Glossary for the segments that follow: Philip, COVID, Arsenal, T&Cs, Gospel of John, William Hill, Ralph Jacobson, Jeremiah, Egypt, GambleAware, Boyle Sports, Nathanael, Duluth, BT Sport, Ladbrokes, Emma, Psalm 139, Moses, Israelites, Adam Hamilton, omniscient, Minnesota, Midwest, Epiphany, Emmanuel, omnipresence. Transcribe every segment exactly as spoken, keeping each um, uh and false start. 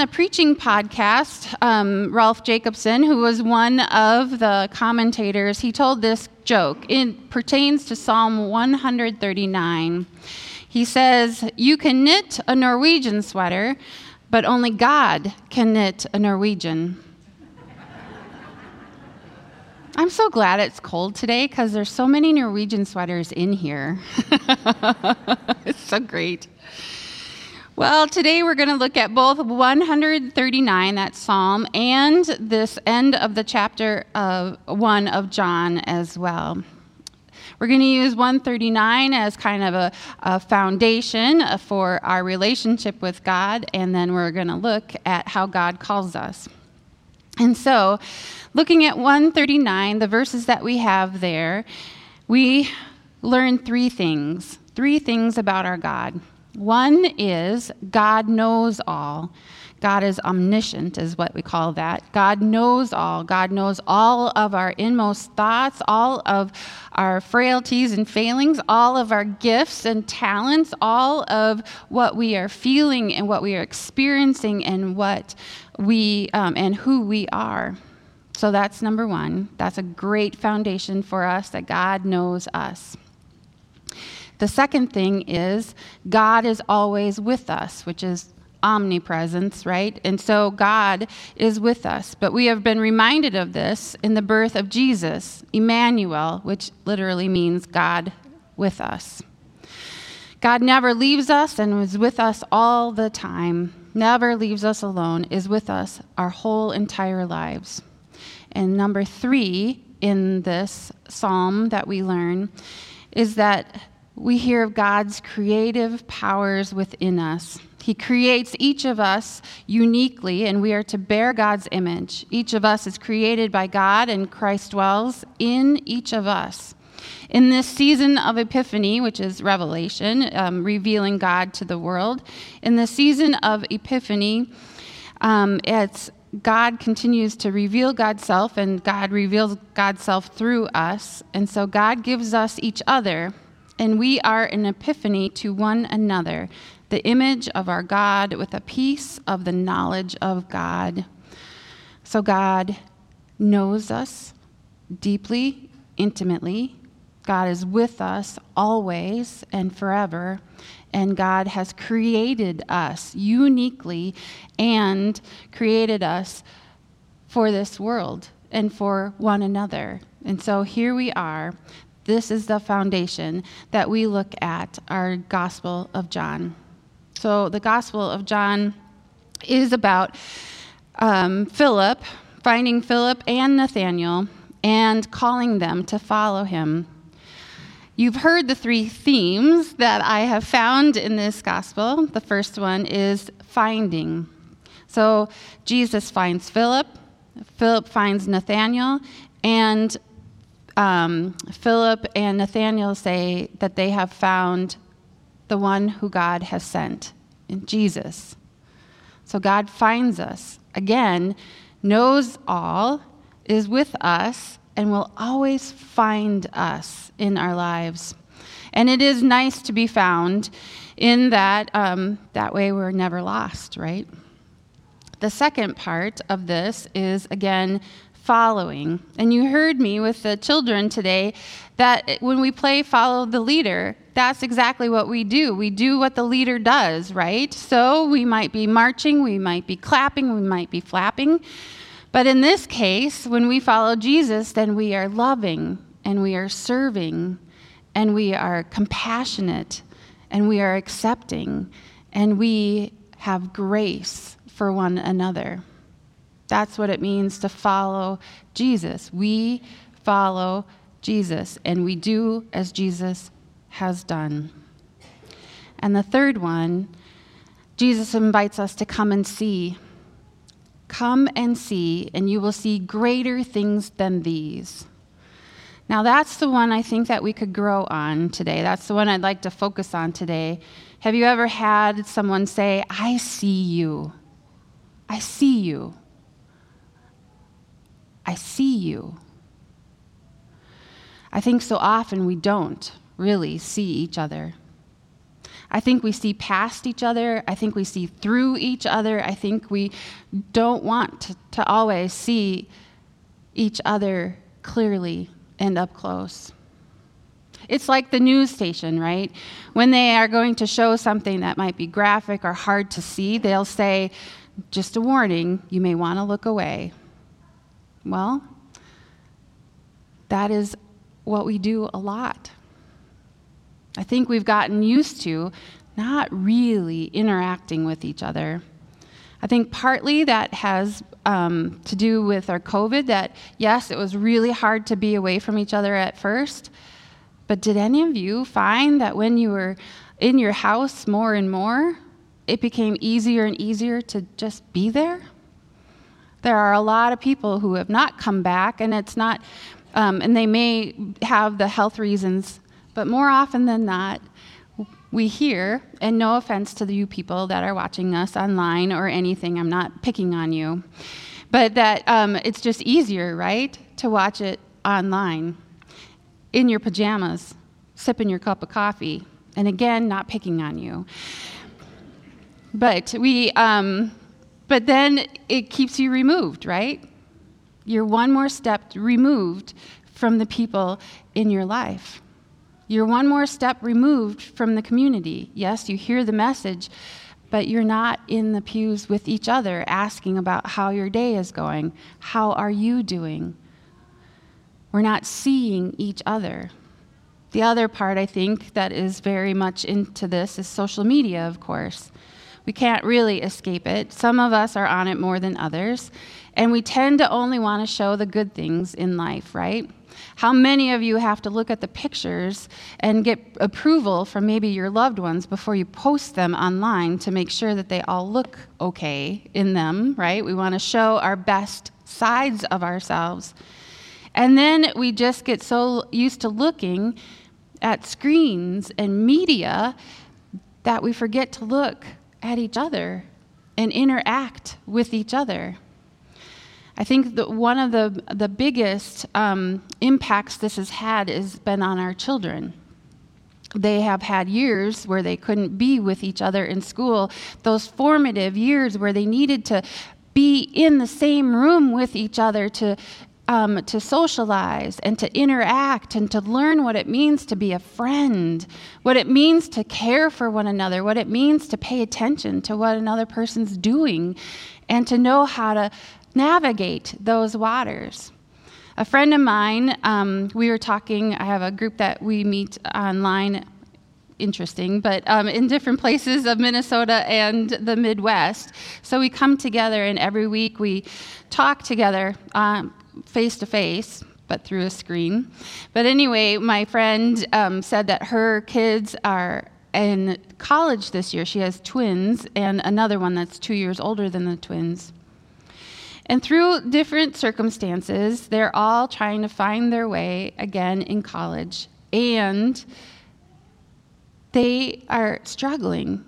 on a preaching podcast, um, Ralph Jacobson, who was one of the commentators, he told this joke. It pertains to Psalm one thirty-nine. He says, "You can knit a Norwegian sweater, but only God can knit a Norwegian." I'm so glad it's cold today because there's so many Norwegian sweaters in here. It's so great. Well, today we're going to look at both one thirty-nine, that psalm, and this end of the chapter of one of John as well. We're going to use one thirty-nine as kind of a, a foundation for our relationship with God, and then we're going to look at how God calls us. And so, looking at one thirty-nine, the verses that we have there, we learn three things, three things about our God. One is God knows all. God is omniscient is what we call that. God knows all. God knows all of our inmost thoughts, all of our frailties and failings, all of our gifts and talents, all of what we are feeling and what we are experiencing and what we um, and who we are. So that's number one. That's a great foundation for us, that God knows us. The second thing is God is always with us, which is omnipresence, right? And so God is with us. But we have been reminded of this in the birth of Jesus, Emmanuel, which literally means God with us. God never leaves us and is with us all the time, never leaves us alone, is with us our whole entire lives. And number three in this psalm that we learn is that we hear of God's creative powers within us. He creates each of us uniquely, and we are to bear God's image. Each of us is created by God, and Christ dwells in each of us. In this season of Epiphany, which is Revelation, um, revealing God to the world, in the season of Epiphany, um, it's God continues to reveal God's self, and God reveals God's self through us. And so God gives us each other. And we are an epiphany to one another, the image of our God with a piece of the knowledge of God. So God knows us deeply, intimately. God is with us always and forever. And God has created us uniquely and created us for this world and for one another. And so here we are. This is the foundation that we look at, our Gospel of John. So the Gospel of John is about um, Philip, finding Philip and Nathanael and calling them to follow him. You've heard the three themes that I have found in this Gospel. The first one is finding. So Jesus finds Philip, Philip finds Nathanael, and Um, Philip and Nathanael say that they have found the one who God has sent, Jesus. So God finds us. Again, knows all, is with us, and will always find us in our lives. And it is nice to be found in that, um, that way we're never lost, right? The second part of this is, again, following. And you heard me with the children today that when we play follow the leader, that's exactly what we do. We do what the leader does, right? So we might be marching, we might be clapping, we might be flapping. But in this case, when we follow Jesus, then we are loving and we are serving and we are compassionate and we are accepting and we have grace for one another. That's what it means to follow Jesus. We follow Jesus, and we do as Jesus has done. And the third one, Jesus invites us to come and see. Come and see, and you will see greater things than these. Now, that's the one I think that we could grow on today. That's the one I'd like to focus on today. Have you ever had someone say, "I see you. I see you. I see you"? I think so often we don't really see each other. I think we see past each other. I think we see through each other. I think we don't want to, to always see each other clearly and up close. It's like the news station, right? When they are going to show something that might be graphic or hard to see, they'll say, just a warning, you may want to look away. Well, that is what we do a lot. I think we've gotten used to not really interacting with each other. I think partly that has um, to do with our COVID, that yes, it was really hard to be away from each other at first, but did any of you find that when you were in your house more and more, it became easier and easier to just be there? There are a lot of people who have not come back, and it's not, um, and they may have the health reasons, but more often than not, we hear, and no offense to you people that are watching us online or anything, I'm not picking on you, but that um, it's just easier, right, to watch it online, in your pajamas, sipping your cup of coffee, and again, not picking on you. But we, um, but then it keeps you removed, right? You're one more step removed from the people in your life. You're one more step removed from the community. Yes, you hear the message, but you're not in the pews with each other asking about how your day is going. How are you doing? We're not seeing each other. The other part, I think, that is very much into this is social media, of course. We can't really escape it. Some of us are on it more than others, and we tend to only want to show the good things in life, right? How many of you have to look at the pictures and get approval from maybe your loved ones before you post them online to make sure that they all look okay in them, right? We want to show our best sides of ourselves. And then we just get so used to looking at screens and media that we forget to look at each other and interact with each other. I think that one of the, the biggest um, impacts this has had has been on our children. They have had years where they couldn't be with each other in school, those formative years where they needed to be in the same room with each other to Um, to socialize and to interact and to learn what it means to be a friend, what it means to care for one another, what it means to pay attention to what another person's doing, and to know how to navigate those waters. A friend of mine, um, we were talking, I have a group that we meet online, interesting, but um, in different places of Minnesota and the Midwest. So we come together and every week we talk together, um, face-to-face, but through a screen. But anyway, my friend um, said that her kids are in college this year. She has twins and another one that's two years older than the twins. And through different circumstances, they're all trying to find their way again in college. And they are struggling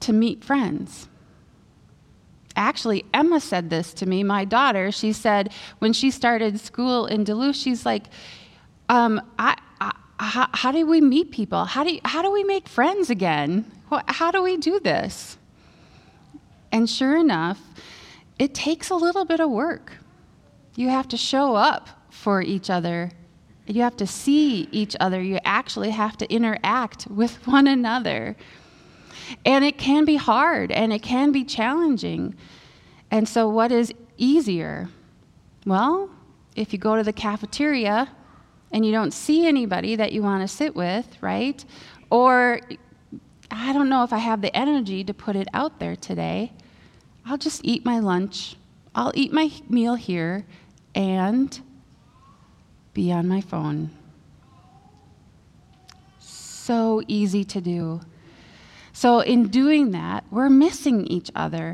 to meet friends. Actually, Emma said this to me, my daughter. She said when she started school in Duluth, she's like, um, I, I, how, how do we meet people? How do you, how do we make friends again? How do we do this? And sure enough, it takes a little bit of work. You have to show up for each other. You have to see each other. You actually have to interact with one another. And it can be hard, and it can be challenging. And so what is easier? Well, if you go to the cafeteria and you don't see anybody that you want to sit with, right? Or, I don't know if I have the energy to put it out there today. I'll just eat my lunch. I'll eat my meal here and be on my phone. So easy to do. So in doing that, we're missing each other.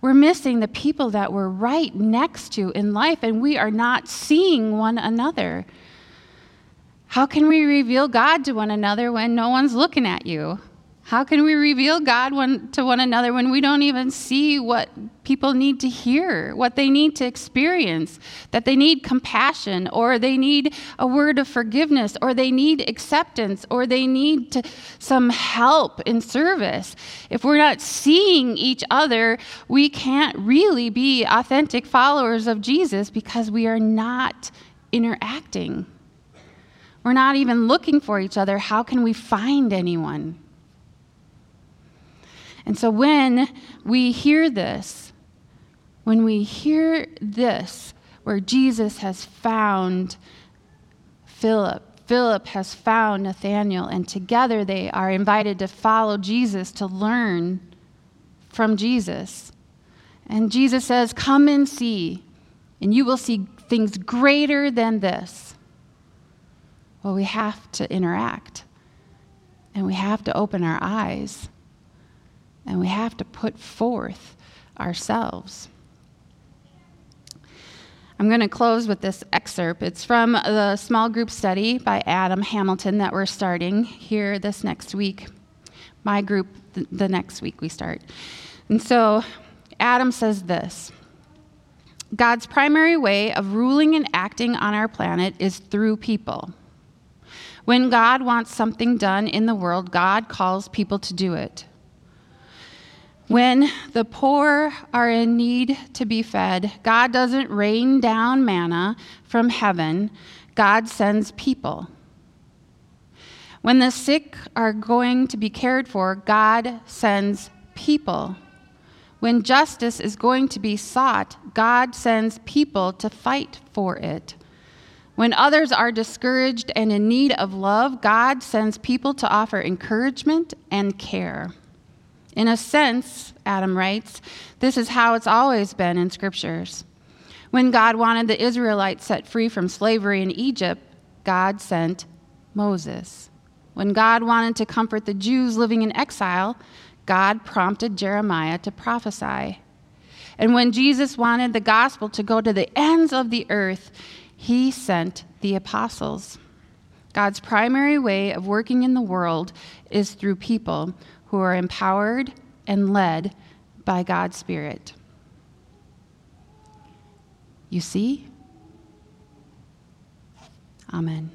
We're missing the people that we're right next to in life, and we are not seeing one another. How can we reveal God to one another when no one's looking at you? How can we reveal God one, to one another when we don't even see what people need to hear, what they need to experience, that they need compassion, or they need a word of forgiveness, or they need acceptance, or they need to, some help in service? If we're not seeing each other, we can't really be authentic followers of Jesus because we are not interacting. We're not even looking for each other. How can we find anyone? And so when we hear this, when we hear this, where Jesus has found Philip, Philip has found Nathanael, and together they are invited to follow Jesus, to learn from Jesus. And Jesus says, "Come and see, and you will see things greater than this." Well, we have to interact, and we have to open our eyes, and we have to put forth ourselves. I'm going to close with this excerpt. It's from the small group study by Adam Hamilton that we're starting here this next week. My group, th- the next week we start. And so Adam says this: God's primary way of ruling and acting on our planet is through people. When God wants something done in the world, God calls people to do it. When the poor are in need to be fed, God doesn't rain down manna from heaven. God sends people. When the sick are going to be cared for, God sends people. When justice is going to be sought, God sends people to fight for it. When others are discouraged and in need of love, God sends people to offer encouragement and care. In a sense, Adam writes, this is how it's always been in scriptures. When God wanted the Israelites set free from slavery in Egypt, God sent Moses. When God wanted to comfort the Jews living in exile, God prompted Jeremiah to prophesy. And when Jesus wanted the gospel to go to the ends of the earth, he sent the apostles. God's primary way of working in the world is through people who are empowered and led by God's Spirit. You see? Amen.